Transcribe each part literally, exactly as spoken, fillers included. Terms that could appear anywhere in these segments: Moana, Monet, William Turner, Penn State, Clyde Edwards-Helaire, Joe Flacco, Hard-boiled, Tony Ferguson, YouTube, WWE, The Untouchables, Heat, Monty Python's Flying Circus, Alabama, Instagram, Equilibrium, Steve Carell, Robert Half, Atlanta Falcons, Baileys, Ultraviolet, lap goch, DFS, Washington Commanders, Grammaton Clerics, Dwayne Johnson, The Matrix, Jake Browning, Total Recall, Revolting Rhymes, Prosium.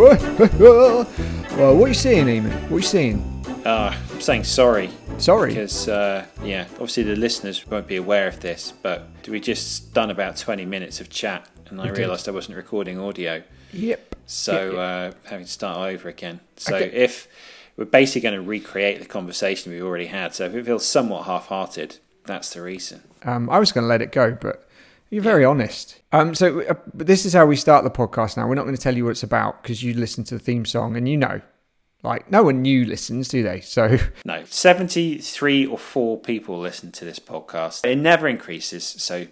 Well, what are you saying, Eamon? What are you saying? Uh, I'm saying sorry. Sorry? Because, uh, yeah, obviously the listeners won't be aware of this, but we just done about twenty minutes of chat, and I okay. realised I wasn't recording audio. Yep. So, yep, yep. Uh, having to start over again. So okay. if we're basically going to recreate the conversation we already had, so if it feels somewhat half-hearted, that's the reason. Um, I was going to let it go, but... You're very honest. Um, so uh, this is how we start the podcast now. We're not going to tell you what it's about because you listen to the theme song and you know. Like, no one new listens, do they? So no, seventy-three or four people listen to this podcast. It never increases, so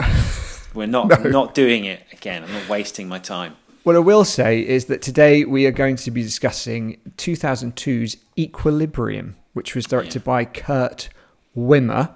we're not no. not doing it again. I'm not wasting my time. What I will say is that today we are going to be discussing two thousand two's Equilibrium, which was directed yeah. by Kurt Wimmer.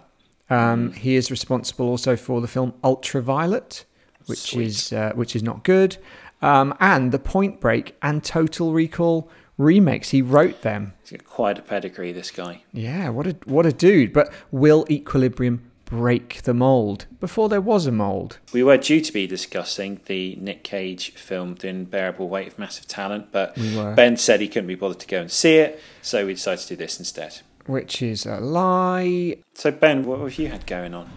Um, he is responsible also for the film Ultraviolet, which Sweet. is uh, which is not good, um, and the Point Break and Total Recall remakes. He wrote them. He's got quite a pedigree, this guy. Yeah, what a what a dude. But will Equilibrium break the mold before there was a mold? We were due to be discussing the Nick Cage film The Unbearable Weight of Massive Talent, but we Ben said he couldn't be bothered to go and see it, so we decided to do this instead. Which is a lie. So, Ben, what have you had going on?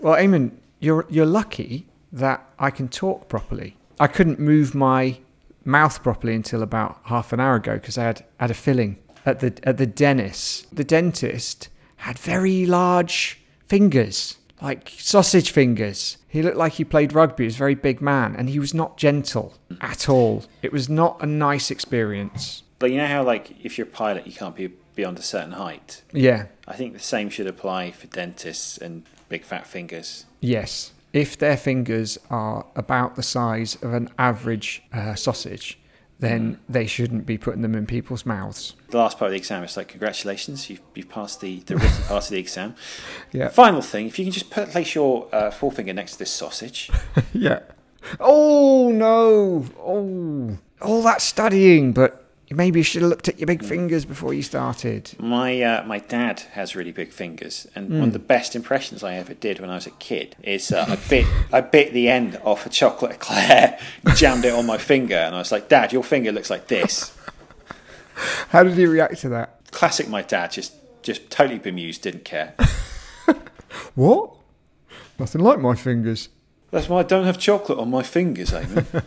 Well, Eamon, you're you're lucky that I can talk properly. I couldn't move my mouth properly until about half an hour ago because I had, had a filling at the at the dentist. The dentist had very large fingers, like sausage fingers. He looked like he played rugby. He was a very big man, and he was not gentle at all. It was not a nice experience. But you know how, like, if you're a pilot, you can't be beyond a certain height. Yeah. I think the same should apply for dentists and big fat fingers. Yes. If their fingers are about the size of an average uh, sausage, then mm. they shouldn't be putting them in people's mouths. The last part of the exam is like, congratulations, you've, you've passed the, the written part of the exam. Yeah. Final thing, if you can just put, place your uh, forefinger next to this sausage. Yeah. Oh, no. Oh, all that studying, but... Maybe you should have looked at your big fingers before you started. My uh, my dad has really big fingers, and mm. one of the best impressions I ever did when I was a kid is uh, I bit I bit the end off a chocolate eclair, jammed it on my finger, and I was like, "Dad, your finger looks like this." How did he react to that? Classic, my dad just just totally bemused, didn't care. What? Nothing like my fingers. That's why I don't have chocolate on my fingers, Eamon.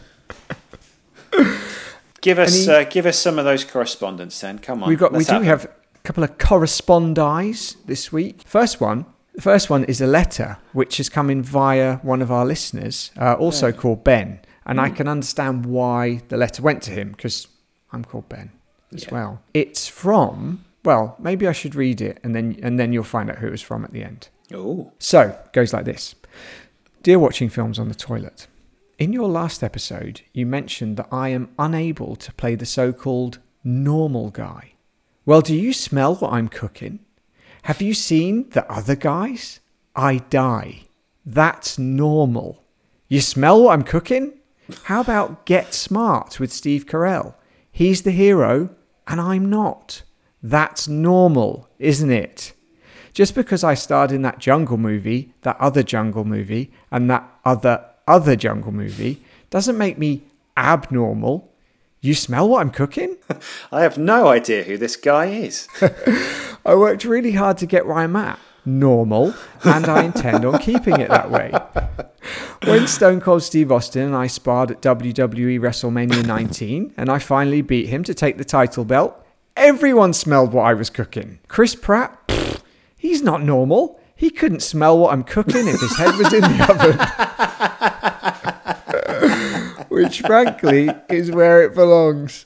Give us, he, uh, give us some of those correspondence then. Come on. We've got, we do happen. have a couple of correspondis this week. First one, the first one is a letter which has come in via one of our listeners, uh, also yeah. called Ben. And mm. I can understand why the letter went to him because I'm called Ben as yeah. well. It's from, well, maybe I should read it and then and then you'll find out who it was from at the end. Oh. So, goes like this. Dear Watching Films on the Toilet. In your last episode, you mentioned that I am unable to play the so-called normal guy. Well, do you smell what I'm cooking? Have you seen the other guys? I die. That's normal. You smell what I'm cooking? How about Get Smart with Steve Carell? He's the hero and I'm not. That's normal, isn't it? Just because I starred in that jungle movie, that other jungle movie, and that other other jungle movie doesn't make me abnormal. You smell what I'm cooking? I have no idea who this guy is. I worked really hard to get where I'm at. Normal. And I intend on keeping it that way. When Stone Cold Steve Austin and I sparred at W W E WrestleMania nineteen and I finally beat him to take the title belt, everyone smelled what I was cooking. Chris Pratt, pff, he's not normal. He couldn't smell what I'm cooking if his head was in the oven. Which, frankly, is where it belongs.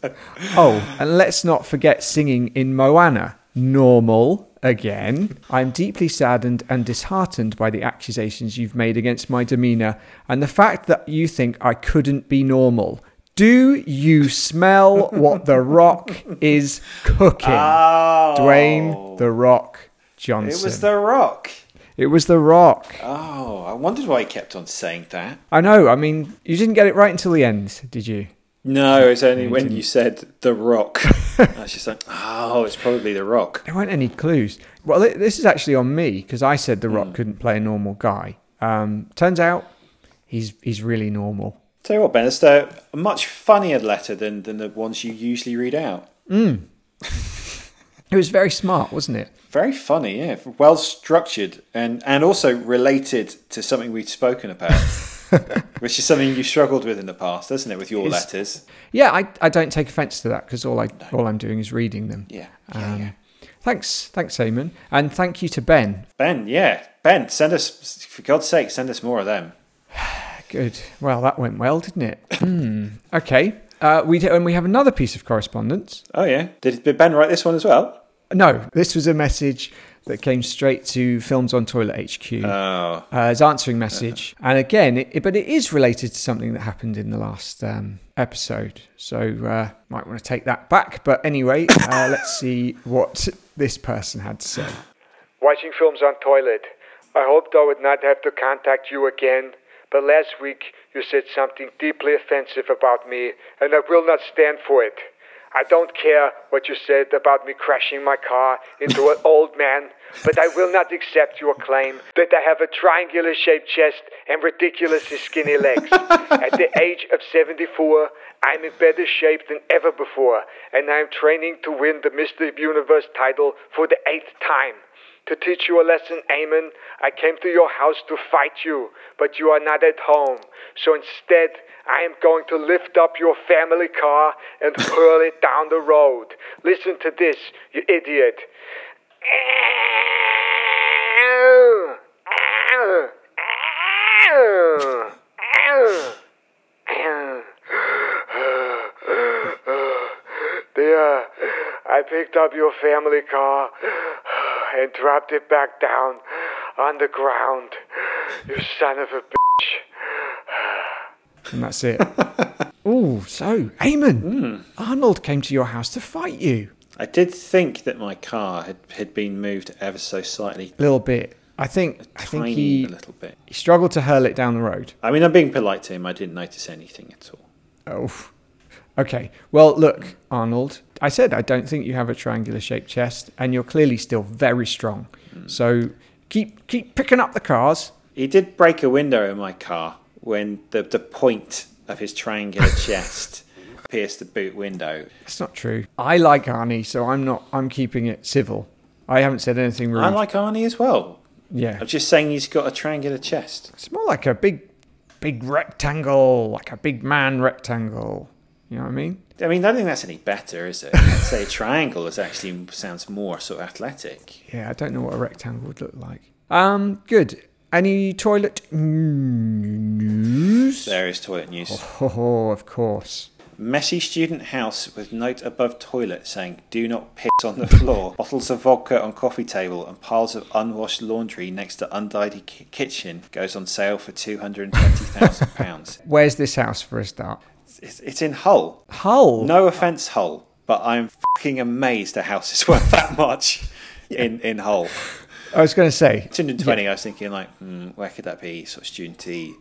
Oh, and let's not forget singing in Moana. Normal, again. I'm deeply saddened and disheartened by the accusations you've made against my demeanour and the fact that you think I couldn't be normal. Do you smell what The Rock is cooking? Oh. Dwayne The Rock Johnson. It was The Rock. It was The Rock. Oh, I wondered why he kept on saying that. I know. I mean, you didn't get it right until the end, did you? No, it's only when you said The Rock. I was just like, oh, it's probably The Rock. There weren't any clues. Well, this is actually on me, because I said The Rock mm. couldn't play a normal guy. Um, turns out he's he's really normal. Tell you what, Ben, it's a much funnier letter than, than the ones you usually read out. Mm. It was very smart, wasn't it? Very funny, yeah. Well structured and, and also related to something we've spoken about. Which is something you struggled with in the past, isn't it, with your it's, letters? Yeah, I, I don't take offence to that, because all, no. all I'm doing is reading them. Yeah, yeah, um, yeah. Thanks, thanks, Eamon. And thank you to Ben. Ben, yeah. Ben, send us, for God's sake, send us more of them. Good. Well, that went well, didn't it? mm. Okay. Uh, we do, and we have another piece of correspondence. Oh, yeah. Did, did Ben write this one as well? No, this was a message that came straight to Films on Toilet H Q. Oh. Uh, his answering message. Uh-huh. And again, it, it, but it is related to something that happened in the last um, episode. So uh, might want to take that back. But anyway, uh, let's see what this person had to say. Watching Films on Toilet. I hoped I would not have to contact you again. But last week, you said something deeply offensive about me, and I will not stand for it. I don't care what you said about me crashing my car into an old man, but I will not accept your claim that I have a triangular-shaped chest and ridiculously skinny legs. At the age of seventy-four, I'm in better shape than ever before, and I am training to win the Mister Universe title for the eighth time. To teach you a lesson, Eamon, I came to your house to fight you, but you are not at home. So instead, I am going to lift up your family car and hurl it down the road. Listen to this, you idiot. Dear, I picked up your family car and dropped it back down on the ground. You son of a bitch. And that's it. Oh, so, Eamon, mm. Arnold came to your house to fight you. I did think that my car had, had been moved ever so slightly. A little bit. I think, I think he, a little bit. He struggled to hurl it down the road. I mean, I'm being polite to him. I didn't notice anything at all. Oh, okay. Well, look, Arnold, I said I don't think you have a triangular-shaped chest, and you're clearly still very strong. Mm. So keep keep picking up the cars. He did break a window in my car when the, the point of his triangular chest pierced the boot window. That's not true. I like Arnie, so I'm not. I'm keeping it civil. I haven't said anything rude. I like Arnie as well. Yeah. I'm just saying he's got a triangular chest. It's more like a big, big rectangle, like a big man rectangle. You know what I mean? I mean, I don't think that's any better, is it? I'd say a triangle is actually sounds more sort of athletic. Yeah, I don't know what a rectangle would look like. Um, good. Any toilet news? There is toilet news. Oh, of course. Messy student house with note above toilet saying, do not piss on the floor. Bottles of vodka on coffee table and piles of unwashed laundry next to untidy ki- kitchen goes on sale for two hundred twenty thousand pounds. Where's this house for a start? It's in Hull. Hull? No offence, Hull, but I'm fucking amazed a house is worth that much in, in Hull. I was going to say... two hundred twenty, yeah. I was thinking, like, hmm, where could that be? Sort of studenty,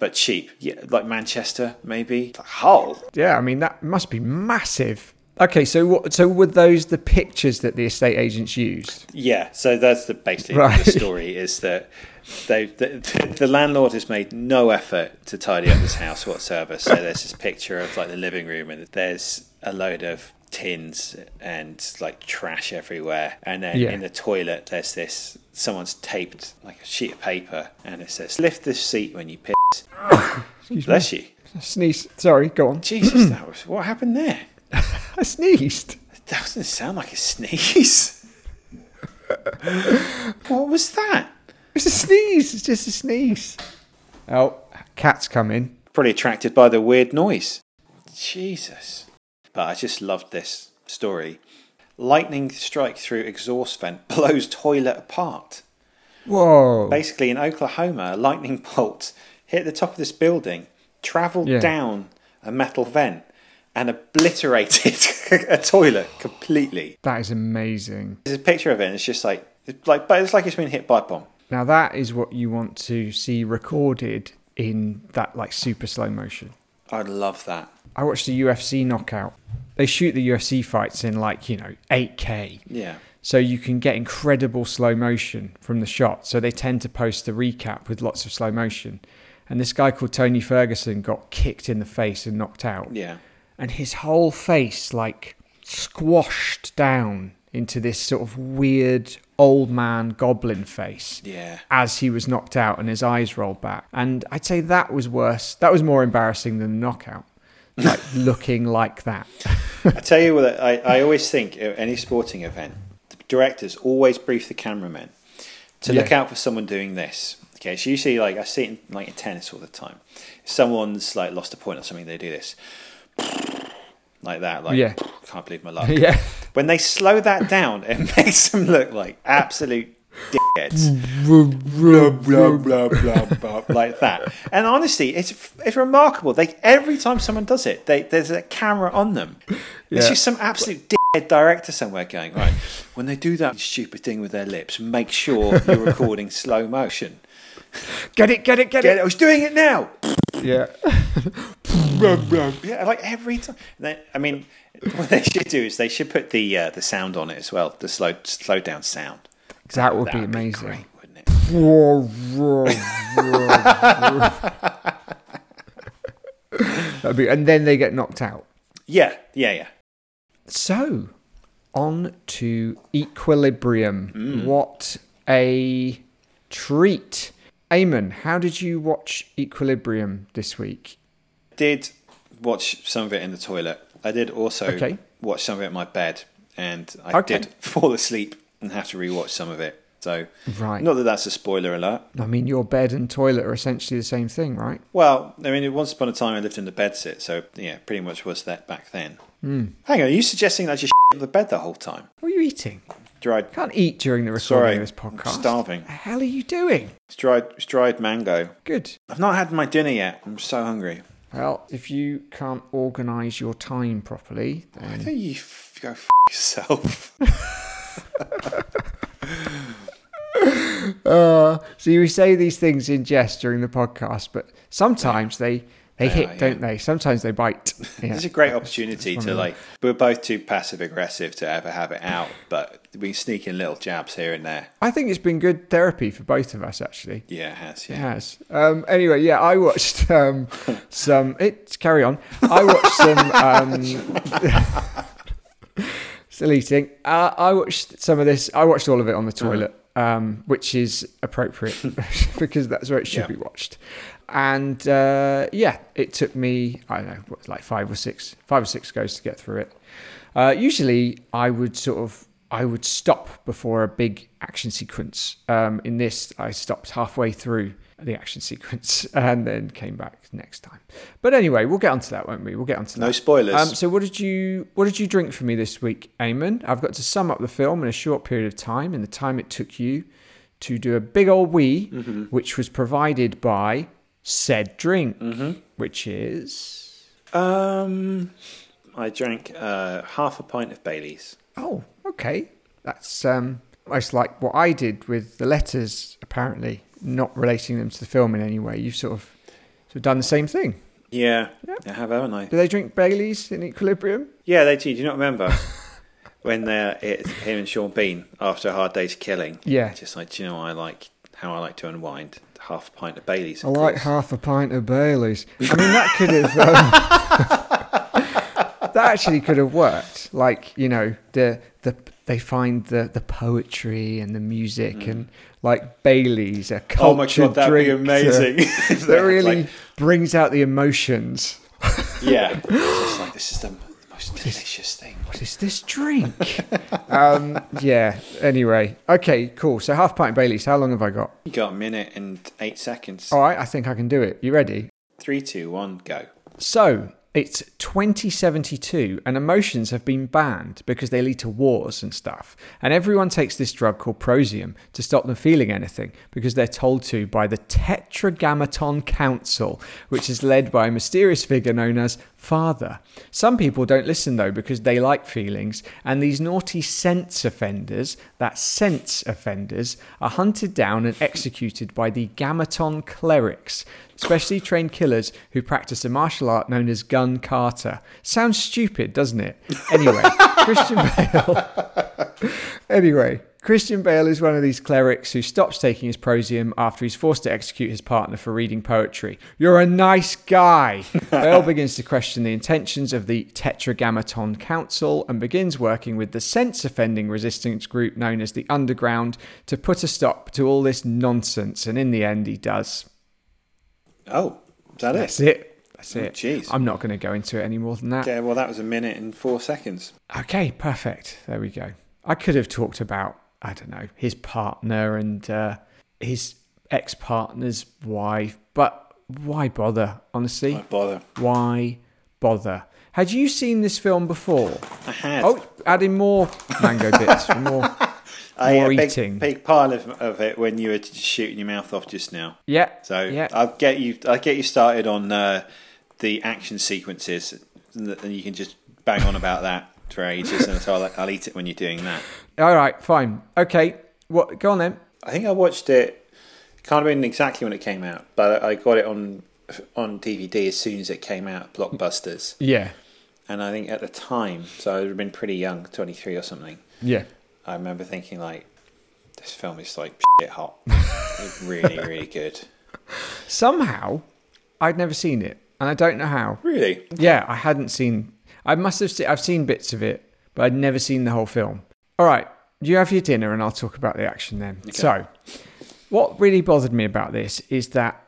but cheap. Yeah, like Manchester, maybe. Like Hull. Yeah, I mean, that must be massive. Okay, so what, so were those the pictures that the estate agents used? Yeah, so that's the basically right. The story is that they the, the landlord has made no effort to tidy up his house whatsoever. So there's this picture of like the living room, and there's a load of tins and like trash everywhere, and then yeah. in the toilet there's this someone's taped like a sheet of paper, and it says lift this seat when you piss. Excuse Bless me. you. I sneeze. Sorry, go on. Jesus, that was what happened there. I sneezed. That doesn't sound like a sneeze. What was that? It's a sneeze. It's just a sneeze. Oh, cat's come in. Probably attracted by the weird noise. Jesus. But I just loved this story. Lightning strike through exhaust vent blows toilet apart. Whoa. Basically in Oklahoma, a lightning bolt hit the top of this building, travelled yeah. down a metal vent, and obliterated a toilet completely. That is amazing. There's a picture of it, and it's just like, it's like, it's like it's been hit by a bomb. Now that is what you want to see recorded in that like super slow motion. I'd love that. I watched the U F C knockout. They shoot the U F C fights in like, you know, eight K. Yeah. So you can get incredible slow motion from the shot. So they tend to post the recap with lots of slow motion. And this guy called Tony Ferguson got kicked in the face and knocked out. Yeah. And his whole face like squashed down into this sort of weird old man goblin face. Yeah. As he was knocked out and his eyes rolled back. And I'd say that was worse. That was more embarrassing than the knockout. Like looking like that. I tell you what, I, I always think at any sporting event, the directors always brief the cameramen to yeah. look out for someone doing this. Okay, so usually like I see it in, like in tennis all the time. If someone's like lost a point or something, they do this. Like that, like yeah. can't believe my luck. Yeah. When they slow that down, it makes them look like absolute dickheads. Blah, blah, blah, blah, blah, blah, like that. And honestly, it's it's remarkable. They every time someone does it, they, there's a camera on them. It's yeah. just some absolute dickhead director somewhere going, right, when they do that stupid thing with their lips, make sure you're recording slow motion. Get it, get it, get, get it. it. I was doing it now. Yeah. Yeah, like every time. They, I mean, what they should do is they should put the uh, the sound on it as well, the slow slow down sound. That would that be would amazing, be great, wouldn't it? That'd be, and then they get knocked out. Yeah, yeah, yeah. So, on to Equilibrium. Mm. What a treat, Eamon. How did you watch Equilibrium this week? Did watch some of it in the toilet. I did also okay. watch some of it in my bed, and I okay. did fall asleep and have to rewatch some of it. So, right. not that that's a spoiler alert. I mean, your bed and toilet are essentially the same thing, right? Well, I mean, once upon a time I lived in the bedsit, so yeah, pretty much was that back then. Mm. Hang on, are you suggesting that I just shit in the bed the whole time? What are you eating? Dried. Can't eat during the recording Sorry, of this podcast. I'm starving. What the hell are you doing? It's dried, it's dried mango. Good. I've not had my dinner yet. I'm so hungry. Well, if you can't organise your time properly, then... Why don't you f- go f*** yourself? uh, see, we say these things in jest during the podcast, but sometimes yeah. they, they yeah, hit, yeah. don't they? Sometimes they bite. Yeah. It's a great opportunity to, like... We're both too passive-aggressive to ever have it out, but we sneak in little jabs here and there. I think it's been good therapy for both of us, actually. Yeah, it has. Yeah. It has. Um, anyway, yeah, I watched um, some... It's carry on. I watched some... Um, still eating. Uh, I watched some of this. I watched all of it on the toilet, mm. um, which is appropriate because that's where it should yeah. be watched. And uh, yeah, it took me, I don't know, what, like five or six, five or six goes to get through it. Uh, usually I would sort of, I would stop before a big action sequence. Um, in this, I stopped halfway through the action sequence and then came back next time. But anyway, we'll get onto that, won't we? We'll get onto that. No spoilers. Um, so what did you what did you drink for me this week, Eamon? I've got to sum up the film in a short period of time and the time it took you to do a big old wee, mm-hmm. which was provided by said drink, mm-hmm. which is... Um, I drank uh, half a pint of Baileys. Oh, okay. That's um, almost like what I did with the letters, apparently, not relating them to the film in any way. You've sort of, sort of done the same thing. Yeah, yeah. I have, haven't I? Do they drink Baileys in Equilibrium? Yeah, they do. Do you not remember? When they're it, him and Sean Bean, after a hard day's killing. Yeah. Just like, do you know what I like? How I like to unwind? Half a pint of Baileys. I course. like half a pint of Baileys. I mean, that could have... Um, that actually could have worked. Like, you know, the the they find the, the poetry and the music mm. and like Baileys, a cultured oh my God, that'd drink be amazing. To, that really like, brings out the emotions. Yeah. It's like, this is the most what delicious is, thing. What is this drink? um, yeah. Anyway. Okay, cool. So half pint of Baileys. How long have I got? You got a minute and eight seconds. All right. I think I can do it. You ready? Three, two, one, go. So It's twenty seventy-two and emotions have been banned because they lead to wars and stuff. And everyone takes this drug called Prosium to stop them feeling anything because they're told to by the Tetragrammaton Council, which is led by a mysterious figure known as Father. Some people don't listen though because they like feelings, and these naughty sense offenders, that sense offenders, are hunted down and executed by the Grammaton Clerics, specially trained killers who practice a martial art known as Gun Kata. Sounds stupid, doesn't it? Anyway, Christian Bale. Anyway, Christian Bale is one of these clerics who stops taking his prosium after he's forced to execute his partner for reading poetry. You're a nice guy. Bale begins to question the intentions of the Tetragrammaton Council and begins working with the sense-offending resistance group known as the Underground to put a stop to all this nonsense. And in the end, he does. Oh, is that it? That's it. That's it. Jeez. I'm not going to go into it any more than that. Yeah, well, that was a minute and four seconds. Okay, perfect. There we go. I could have talked about, I don't know, his partner and uh, his ex-partner's wife, but why bother, honestly? Why bother? Why bother? Had you seen this film before? I had. Oh, adding more mango bits for more... I had a big, big pile of, of it when you were shooting your mouth off just now. Yeah. So yeah. I'll get you. I'll get you started on uh, the action sequences, and you can just bang on about that for ages. And so I'll, I'll eat it when you're doing that. All right. Fine. Okay. What? Go on then. I think I watched it. Can't remember exactly when it came out, but I got it on on D V D as soon as it came out. Blockbusters. Yeah. And I think at the time, so I would have been pretty young, twenty-three or something. Yeah. I remember thinking, like, this film is, like, shit hot. It's really, really good. Somehow, I'd never seen it, and I don't know how. Really? Yeah, I hadn't seen... I must have seen... I've seen bits of it, but I'd never seen the whole film. All right, you have your dinner, and I'll talk about the action then. Okay. So, what really bothered me about this is that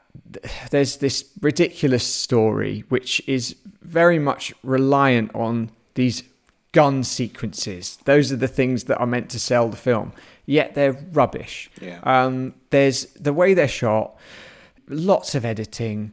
there's this ridiculous story, which is very much reliant on these... gun sequences. Those are the things that are meant to sell the film. Yet they're rubbish. Yeah. Um, there's the way they're shot, lots of editing.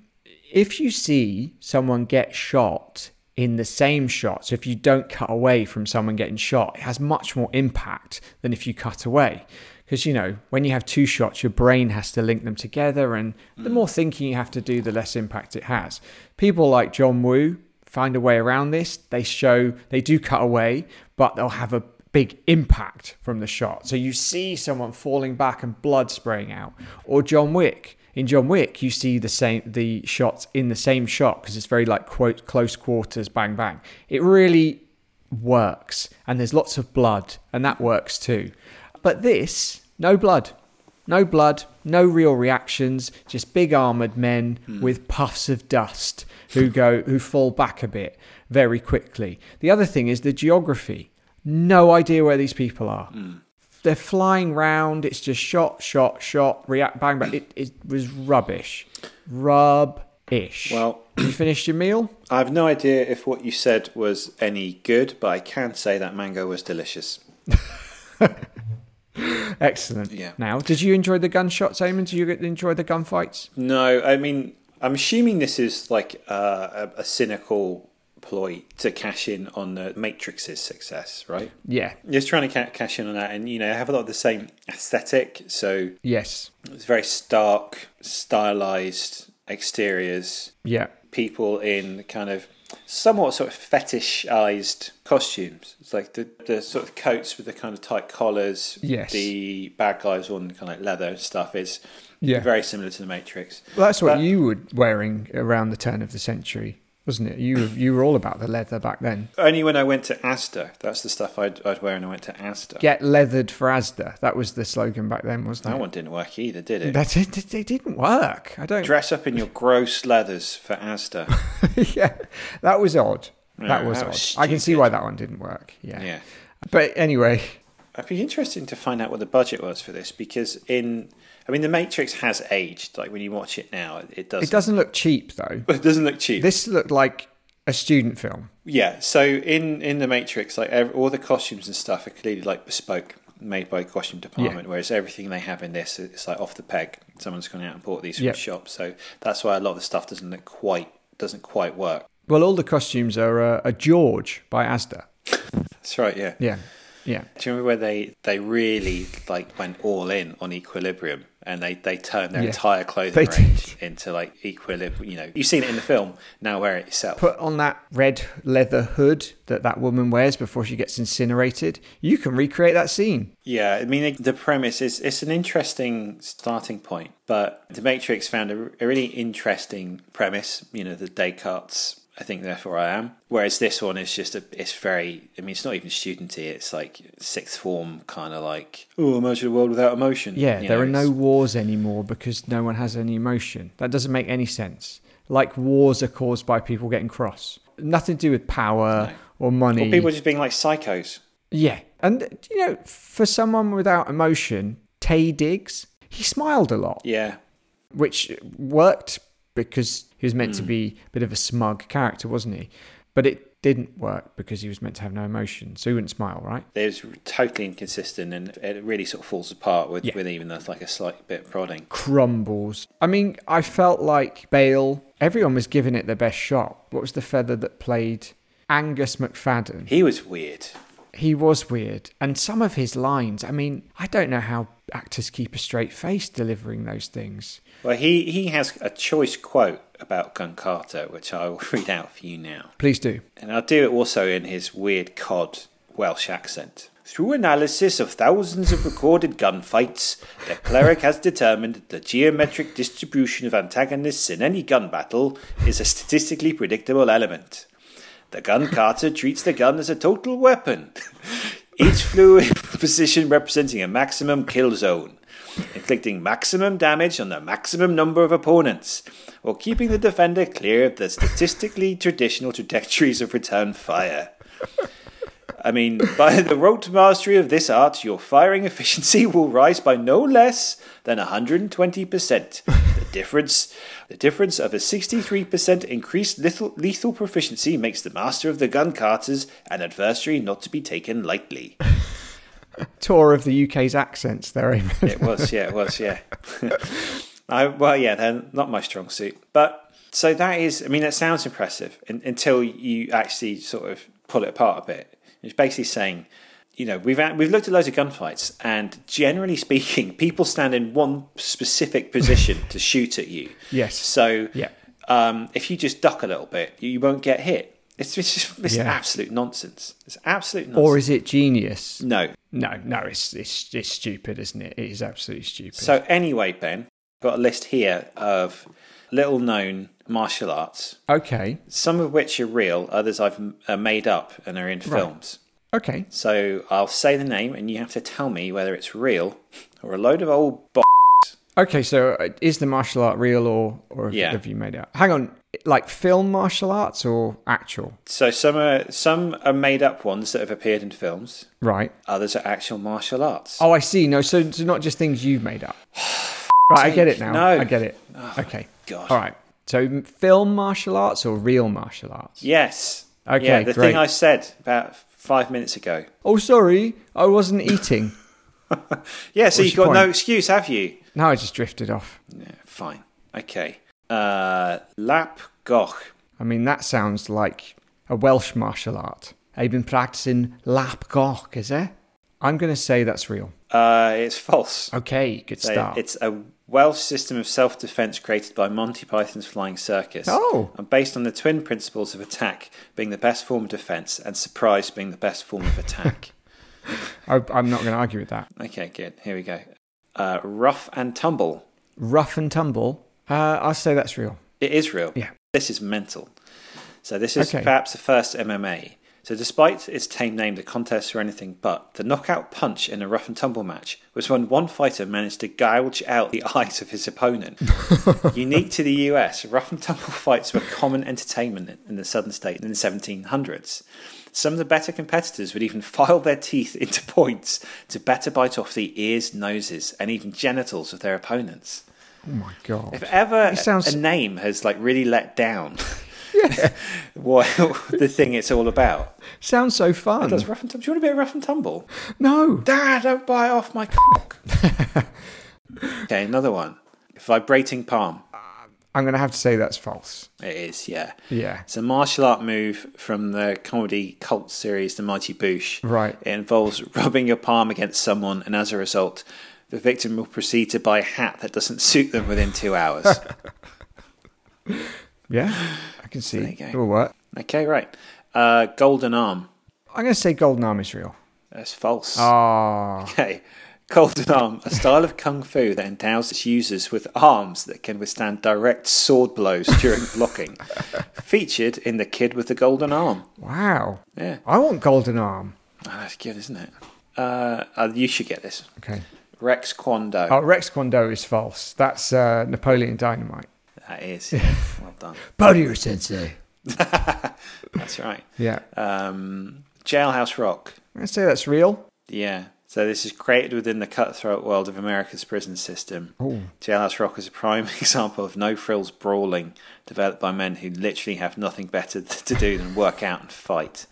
If you see someone get shot in the same shot, so if you don't cut away from someone getting shot, it has much more impact than if you cut away. Because, you know, when you have two shots, your brain has to link them together. And mm. the more thinking you have to do, the less impact it has. People like John Woo find a way around this. They show, they do cut away, but they'll have a big impact from the shot. So you see someone falling back and blood spraying out. Or John Wick. In John Wick, you see the same the shots in the same shot because it's very like quote close quarters, bang, bang. It really works. And there's lots of blood and that works too. But this, no blood. No blood, no real reactions, just big armoured men mm. with puffs of dust who go who fall back a bit very quickly. The other thing is the geography. No idea where these people are. Mm. They're flying round. It's just shot, shot, shot, react, bang, bang. It, it was rubbish. Rub-ish. Well, you finished your meal? I have no idea if what you said was any good, but I can say that mango was delicious. Excellent. Yeah. Now, did you enjoy the gunshots, Eamon? Did you enjoy the gunfights? No, I mean, I'm assuming this is like uh, a, a cynical ploy to cash in on the Matrix's success, right? Yeah. Just trying to cash in on that, and, you know, have a lot of the same aesthetic. So, yes. It's very stark, stylized exteriors. Yeah. People in kind of somewhat sort of fetishized costumes. It's like the, the sort of coats with the kind of tight collars. Yes. The bad guys on kind of like leather and stuff is yeah. very similar to the Matrix. Well, that's what but, you were wearing around the turn of the century, wasn't it? You you were all about the leather back then. Only when I went to Asda. That's the stuff I'd, I'd wear when I went to Asda. Get leathered for Asda. That was the slogan back then, wasn't that it? That one didn't work either, did it? That it, it didn't work. I don't dress up in your gross leathers for Asda. Yeah, that was odd. No, that was that odd. Was I can see why that one didn't work. Yeah. Yeah. But anyway, I'd be interested to find out what the budget was for this, because in, I mean, The Matrix has aged. Like, when you watch it now, it doesn't... It doesn't look cheap, though. It doesn't look cheap. This looked like a student film. Yeah, so in, in The Matrix, like every, all the costumes and stuff are clearly, like, bespoke, made by costume department, yeah. whereas everything they have in this is, like, off the peg. Someone's gone out and bought these from yep. the shop, so that's why a lot of the stuff doesn't look quite... doesn't quite work. Well, all the costumes are uh, a George by Asda. That's right, yeah. Yeah, yeah. Do you remember where they, they really like went all in on Equilibrium and they, they turned their yeah. entire clothing they range did. into like Equilibrium, you know. You've seen it in the film, now wear it yourself. Put on that red leather hood that that woman wears before she gets incinerated. You can recreate that scene. Yeah, I mean, the premise is, it's an interesting starting point, but The Matrix found a, a really interesting premise, you know, the Descartes, I think therefore I am. Whereas this one is just, a, it's very, I mean, it's not even studenty. It's like sixth form kind of like, oh, imagine a world without emotion. Yeah, you there know, are no wars anymore because no one has any emotion. That doesn't make any sense. Like wars are caused by people getting cross. Nothing to do with power no. or money. Or people just being like psychos. Yeah. And, you know, for someone without emotion, Taye Diggs, he smiled a lot. Yeah. Which worked because he was meant mm. to be a bit of a smug character, wasn't he? But it didn't work because he was meant to have no emotion, so he wouldn't smile, right? It was totally inconsistent, and it really sort of falls apart with, yeah. with even though like a slight bit of prodding. Crumbles. I mean, I felt like Bale, everyone was giving it their best shot. What was the feather that played Angus McFadden? He was weird. He was weird. And some of his lines, I mean, I don't know how actors keep a straight face delivering those things. Well, he, he has a choice quote about Gun Kata, which I will read out for you now. Please do. And I'll do it also in his weird cod Welsh accent. Through analysis of thousands of recorded gunfights, the cleric has determined that the geometric distribution of antagonists in any gun battle is a statistically predictable element. The Gun Kata treats the gun as a total weapon. Each fluid position representing a maximum kill zone, inflicting maximum damage on the maximum number of opponents, or keeping the defender clear of the statistically traditional trajectories of return fire. I mean, by the rote mastery of this art, your firing efficiency will rise by no less than one hundred twenty percent. The difference, the difference of a sixty-three percent increased lethal, lethal proficiency makes the master of the Gun Katas an adversary not to be taken lightly. Tour of the U K's accents there, Amy. It was, yeah, it was, yeah. I, well, yeah, they're not my strong suit. But so that is, I mean, that sounds impressive in, until you actually sort of pull it apart a bit. It's basically saying, you know, we've we've looked at loads of gunfights, and generally speaking, people stand in one specific position to shoot at you. Yes. So yeah. um, if you just duck a little bit, you won't get hit. It's it's, just, it's yeah. absolute nonsense. It's absolute nonsense. Or is it genius? No. No, no, it's, it's, it's stupid, isn't it? It is absolutely stupid. So anyway, Ben, I've got a list here of little-known martial arts. Okay. Some of which are real, others I've made up and are in films. Right. Okay. So I'll say the name and you have to tell me whether it's real or a load of old b****. Okay, so is the martial art real or, or yeah. have you made it up? Hang on, like film martial arts or actual? So some are some are made up ones that have appeared in films. Right. Others are actual martial arts. Oh, I see. No, so it's not just things you've made up. Right, I get it now. No. I get it. Oh, okay. God. All right. So film martial arts or real martial arts? Yes. Okay, yeah, the great. thing I said about five minutes ago. Oh, sorry. I wasn't eating. yeah, so What's you've got point? no excuse, have you? No, I just drifted off. Yeah, fine. Okay. Uh, lap goch. I mean, that sounds like a Welsh martial art. I've been practicing lap goch, is it? I'm going to say that's real. Uh, it's false. Okay, good so start. It's a Welsh system of self-defense created by Monty Python's Flying Circus. Oh. And based on the twin principles of attack being the best form of defense and surprise being the best form of attack. I, I'm not going to argue with that. Okay, good. Here we go. Uh, rough and tumble. Rough and tumble? Uh, I'll say that's real. It is real. Yeah. This is mental. So this is okay. perhaps the first M M A. So despite its tame name, the contest or anything but, the knockout punch in a rough and tumble match was when one fighter managed to gouge out the eyes of his opponent. Unique to the U S, rough and tumble fights were common entertainment in the southern state in the seventeen hundreds. Some of the better competitors would even file their teeth into points to better bite off the ears, noses, and even genitals of their opponents. Oh my God. If ever sounds... a name has like really let down yeah. what the thing it's all about. Sounds so fun. It does rough and tumble. Do you want a bit of rough and tumble? No. Dad, don't bite off my cock. Okay, another one. Vibrating palm. I'm going to have to say that's false. It is, yeah. Yeah. It's a martial art move from the comedy cult series The Mighty Boosh. Right. It involves rubbing your palm against someone, and as a result, the victim will proceed to buy a hat that doesn't suit them within two hours. Yeah, I can see. There you go. It will work. Okay, right. Uh, golden arm. I'm going to say golden arm is real. That's false. Oh. Okay. Golden arm, a style of kung fu that endows its users with arms that can withstand direct sword blows during blocking. Featured in The Kid with the Golden Arm. Wow. Yeah. I want golden arm. Oh, that's good, isn't it? Uh, uh, you should get this. Okay. Rex Kwon-do. Oh, Rex Kwon-do is false. That's uh, Napoleon Dynamite. That is. Yeah. Well done. Bodier Sensei. That's right. Yeah. Um, Jailhouse Rock. I'm going to say that's real. Yeah. So this is created within the cutthroat world of America's prison system. Ooh. Jailhouse Rock is a prime example of no-frills brawling developed by men who literally have nothing better to do than work out and fight.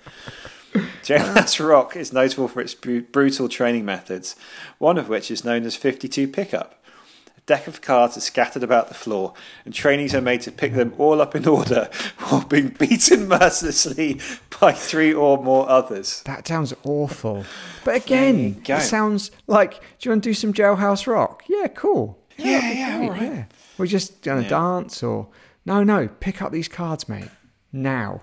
Jailhouse Rock is notable for its br- brutal training methods, one of which is known as fifty-two pickup. A deck of cards is scattered about the floor, and trainees are made to pick them all up in order while being beaten mercilessly by three or more others. That sounds awful. But again, it sounds like, do you want to do some Jailhouse Rock? Yeah, cool. Yeah, yeah, all right. Yeah. We're just going to yeah. dance or... No, no, pick up these cards, mate. Now.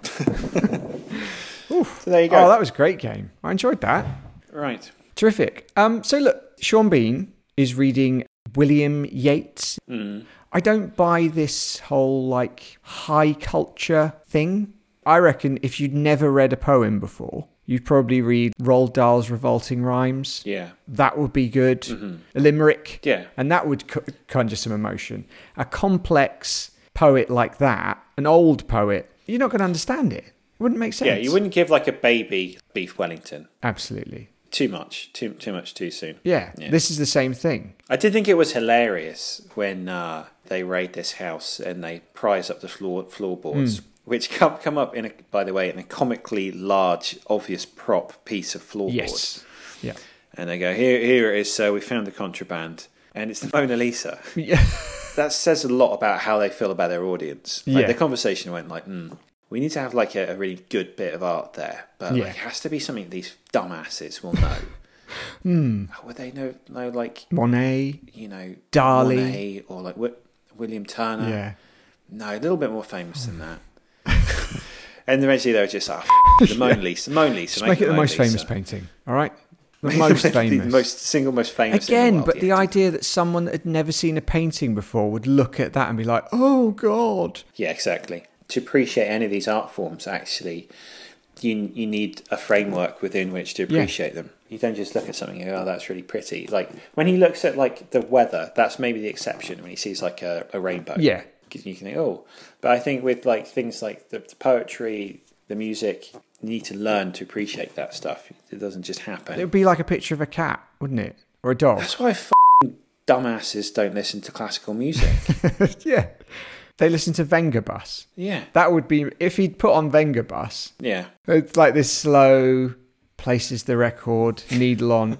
Oof. So there you go. Oh, that was a great game. I enjoyed that. Right. Terrific. Um, so look, Sean Bean is reading William Yeats. Mm. I don't buy this whole like high culture thing. I reckon if you'd never read a poem before, you'd probably read Roald Dahl's Revolting Rhymes. Yeah. That would be good. Mm-hmm. A limerick. Yeah. And that would co- conjure some emotion. A complex poet like that, an old poet, you're not going to understand it. It wouldn't make sense. Yeah, you wouldn't give like a baby Beef Wellington. Absolutely. Too much. Too too much too soon. Yeah, yeah. This is the same thing. I did think it was hilarious when uh, they raid this house and they prise up the floor floorboards, mm. which come, come up, in a, by the way, in a comically large, obvious prop piece of floorboards. Yes. Yeah. And they go, here, here it is, sir, we found the contraband. And it's the Mona Lisa. Yeah. That says a lot about how they feel about their audience. Like, yeah. The conversation went like, hmm. We need to have like a, a really good bit of art there, but yeah. like, it has to be something these dumbasses will know. mm. Would they know, know like Monet, you know, Dali, Monet, or like w- William Turner? Yeah, no, a little bit more famous than that. And eventually they were just like, oh, f- the Mona Lisa, Mona Lisa, just make, make it the, the most Lisa. Famous painting. All right, the most famous, the most single most famous again. In the world, but yeah. The idea that someone that had never seen a painting before would look at that and be like, oh god, yeah, exactly. To appreciate any of these art forms, actually, you you need a framework within which to appreciate yeah. them. You don't just look at something and go, oh, that's really pretty. Like, when he looks at, like, the weather, that's maybe the exception when he sees, like, a, a rainbow. Yeah. Because you can think, oh. But I think with, like, things like the, the poetry, the music, you need to learn to appreciate that stuff. It doesn't just happen. It would be like a picture of a cat, wouldn't it? Or a dog. That's why f***ing dumbasses don't listen to classical music. Yeah. They listen to Vengerbus. Yeah. That would be... If he'd put on Vengerbus... Yeah. It's like this slow... Places the record, needle on...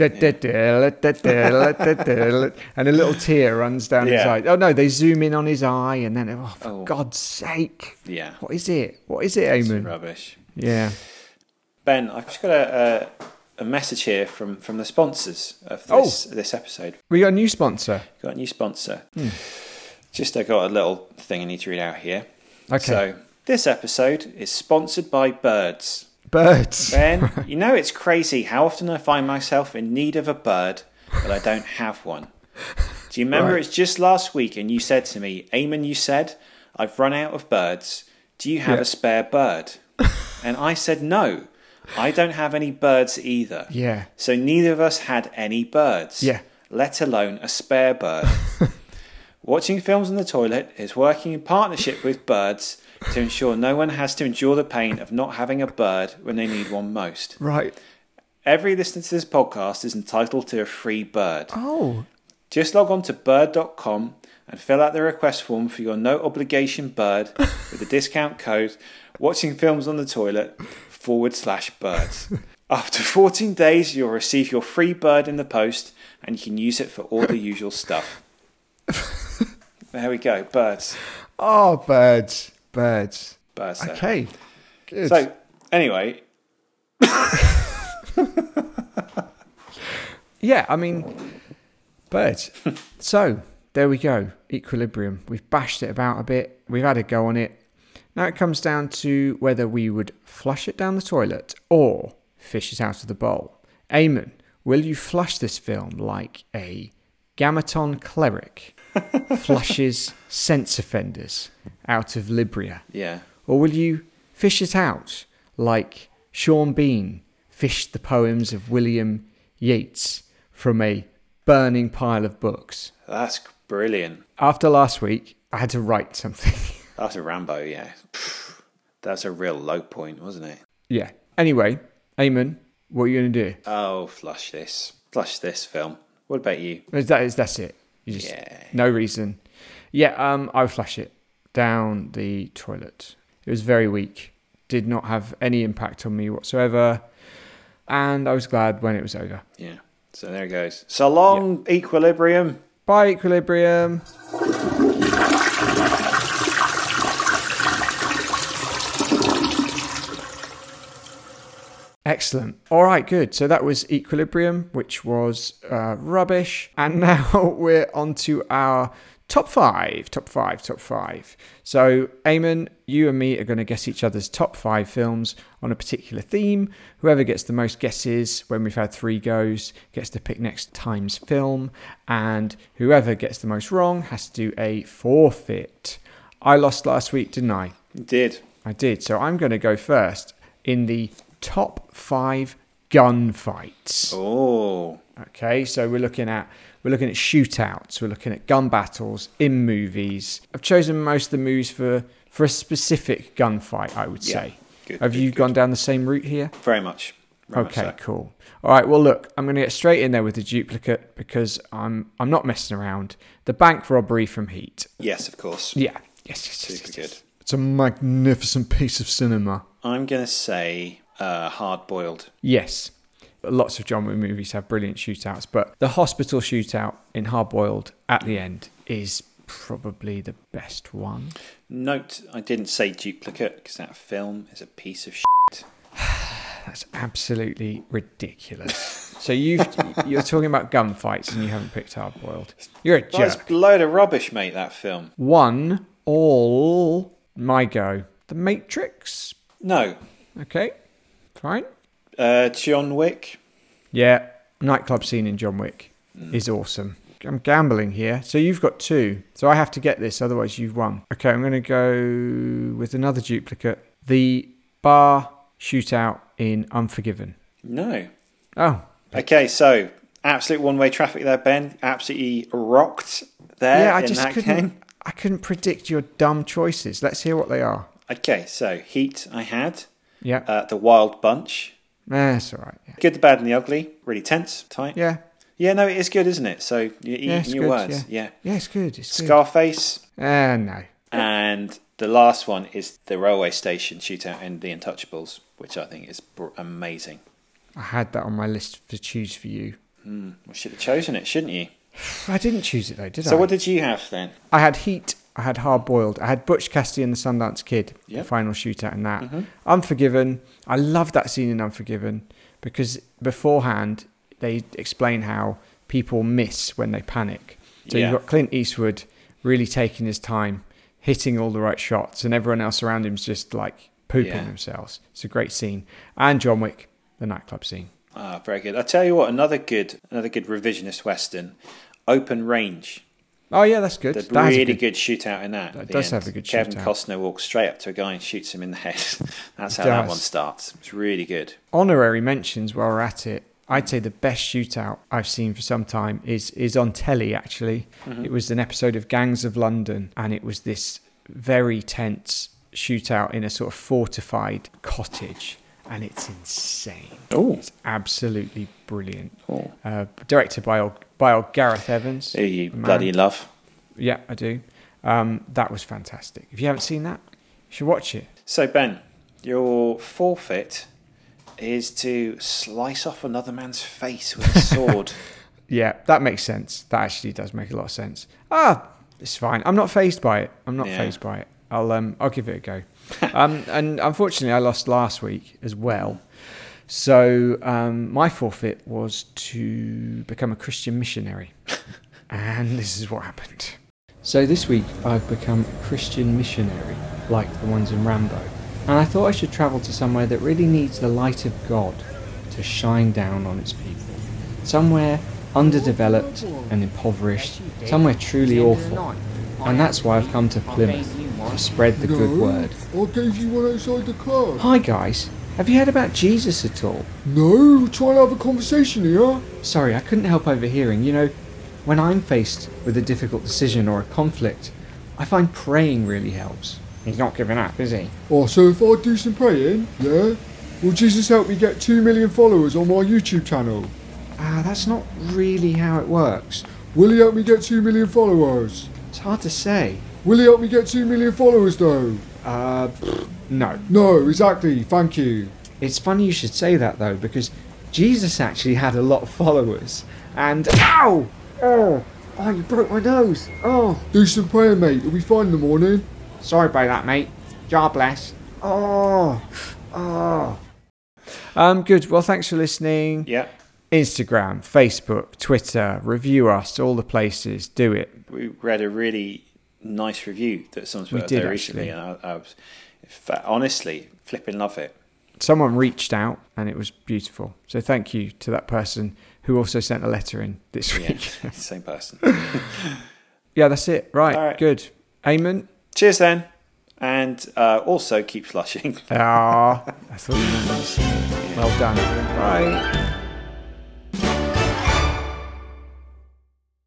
And a little tear runs down yeah. his eye. Oh, no, they zoom in on his eye and then... Oh, for oh. God's sake. Yeah. What is it? What is it, Eamon? Rubbish. Yeah. Ben, I've just got a... a A message here from, from the sponsors of this, oh. this episode. We got a new sponsor. Got a new sponsor. Hmm. Just I got a little thing I need to read out here. Okay. So this episode is sponsored by birds. Birds. Ben, you know it's crazy how often I find myself in need of a bird, but I don't have one. Do you remember right. It's just last week and you said to me, Eamon, you said, I've run out of birds. Do you have yep. a spare bird? And I said, no, I don't have any birds either. Yeah. So neither of us had any birds. Yeah. Let alone a spare bird. Watching films on the toilet is working in partnership with birds to ensure no one has to endure the pain of not having a bird when they need one most. Right. Every listener to this podcast is entitled to a free bird. Oh. Just log on to bird dot com and fill out the request form for your no-obligation bird with the discount code watching films on the toilet forward slash birds. After fourteen days, you'll receive your free bird in the post and you can use it for all the usual stuff. There we go. Birds. Oh, birds. Birds. Birds. Though. Okay. Good. So, anyway. Yeah, I mean, birds. So, there we go. Equilibrium. We've bashed it about a bit. We've had a go on it. Now it comes down to whether we would flush it down the toilet or fish it out of the bowl. Eamon, will you flush this film like a Grammaton Cleric flushes sense offenders out of Libria? Yeah. Or will you fish it out like Sean Bean fished the poems of William Yeats from a burning pile of books? That's brilliant. After last week, I had to write something. After Rambo, yeah. That's a real low point, wasn't it? Yeah. Anyway, Eamon, what are you going to do? Oh, flush this. Flush this film. What about you? That is, that's it. You just, yeah. No reason. Yeah, um, I would flush it down the toilet. It was very weak. Did not have any impact on me whatsoever. And I was glad when it was over. Yeah. So there it goes. So long, yeah. Equilibrium. Bye, Equilibrium. Excellent. All right, good. So that was Equilibrium, which was uh, rubbish. And now we're on to our top five, top five, top five. So, Eamon, you and me are going to guess each other's top five films on a particular theme. Whoever gets the most guesses when we've had three goes gets to pick next time's film. And whoever gets the most wrong has to do a forfeit. I lost last week, didn't I? You did. I did. So I'm going to go first in the top five gunfights. Oh. Okay, so we're looking at we're looking at shootouts, we're looking at gun battles in movies. I've chosen most of the movies for, for a specific gunfight, I would yeah. say. Good, Have good, you good. gone down the same route here? Very much. Very okay, much so. Cool. All right, well look, I'm going to get straight in there with the duplicate because I'm I'm not messing around. The bank robbery from Heat. Yes, of course. Yeah. Yes, yes, yes. Super yes, good. Yes. It's a magnificent piece of cinema. I'm going to say Uh, Hard-boiled. Yes. Lots of John Woo movies have brilliant shootouts, but the hospital shootout in Hard-boiled at the end is probably the best one. Note, I didn't say duplicate because that film is a piece of shit. That's absolutely ridiculous. So you've, you're talking about gunfights and you haven't picked Hard-boiled. You're a jerk. That's a load of rubbish, mate, that film. One all my go. The Matrix? No. Okay. Right? Uh, John Wick. Yeah. Nightclub scene in John Wick mm. is awesome. I'm gambling here. So you've got two. So I have to get this, otherwise you've won. Okay, I'm going to go with another duplicate. The bar shootout in Unforgiven. No. Oh. Okay, so absolute one-way traffic there, Ben. Absolutely rocked there yeah, I in just that couldn't, game. I couldn't predict your dumb choices. Let's hear what they are. Okay, so Heat I had. Yeah. Uh, the Wild Bunch. Eh, it's all right. Yeah. Good, the Bad and the Ugly. Really tense, tight. Yeah. Yeah, no, it is good, isn't it? So you're eating yeah, your good, words. Yeah. yeah. Yeah, it's good. It's Scarface. Good. Uh, no. And the last one is the railway station shootout in The Untouchables, which I think is br- amazing. I had that on my list to choose for you. Mm. Well, should have chosen it, shouldn't you? I didn't choose it, though, did so I? So what did you have, then? I had Heat. I had Hard-boiled. I had Butch Cassidy and the Sundance Kid, yep. The final shootout in that. Mm-hmm. Unforgiven. I love that scene in Unforgiven because beforehand they explain how people miss when they panic. So yeah. You've got Clint Eastwood really taking his time, hitting all the right shots, and everyone else around him's just like pooping yeah. themselves. It's a great scene. And John Wick, the nightclub scene. Ah, very good. I tell you what, another good, another good revisionist western, Open Range. Oh, yeah, that's good. That really good, good shootout in that. That does end. have a good Kevin shootout. Kevin Costner walks straight up to a guy and shoots him in the head. That's how that one starts. It's really good. Honorary mentions while we're at it. I'd say the best shootout I've seen for some time is, is on telly, actually. Mm-hmm. It was an episode of Gangs of London, and it was this very tense shootout in a sort of fortified cottage. And it's insane. Oh, it's absolutely brilliant. Oh. Uh, directed by old, by old Gareth Evans. Who you man. bloody love. Yeah, I do. Um, that was fantastic. If you haven't seen that, you should watch it. So, Ben, your forfeit is to slice off another man's face with a sword. Yeah, that makes sense. That actually does make a lot of sense. Ah, It's fine. I'm not phased by it. I'm not yeah. phased by it. I'll um I'll give it a go. um and unfortunately I lost last week as well. So um my forfeit was to become a Christian missionary. And this is what happened. So this week I've become a Christian missionary, like the ones in Rambo. And I thought I should travel to somewhere that really needs the light of God to shine down on its people. Somewhere underdeveloped and impoverished, somewhere truly awful. And that's why I've come to Plymouth, to spread the good word. I gave you one outside the club. Hi guys, have you heard about Jesus at all? No, we're trying to have a conversation here. Sorry, I couldn't help overhearing. You know, when I'm faced with a difficult decision or a conflict, I find praying really helps. He's not giving up, is he? Oh, so if I do some praying, yeah? Will Jesus help me get two million followers on my YouTube channel? Ah, uh, that's not really how it works. Will he help me get two million followers? It's hard to say. Will he help me get two million followers though? Uh, no. No, exactly, thank you. It's funny you should say that though, because Jesus actually had a lot of followers, and... Ow! Oh, oh, you broke my nose, oh. Do some prayer, mate, it'll be fine in the morning. Sorry about that, mate. Jar bless. Oh, oh. Um, good. Well, thanks for listening. Yeah. Instagram, Facebook, Twitter, review us, all the places. Do it. We read a really nice review that someone's put up there recently, and I, I was honestly flipping love it. Someone reached out, and it was beautiful. So thank you to that person who also sent a letter in this week. Yeah, same person. Yeah, that's it. Right. All right. Good. Amen. Cheers then, and uh, also keep flushing. Ah, that's all. Well done. Bye.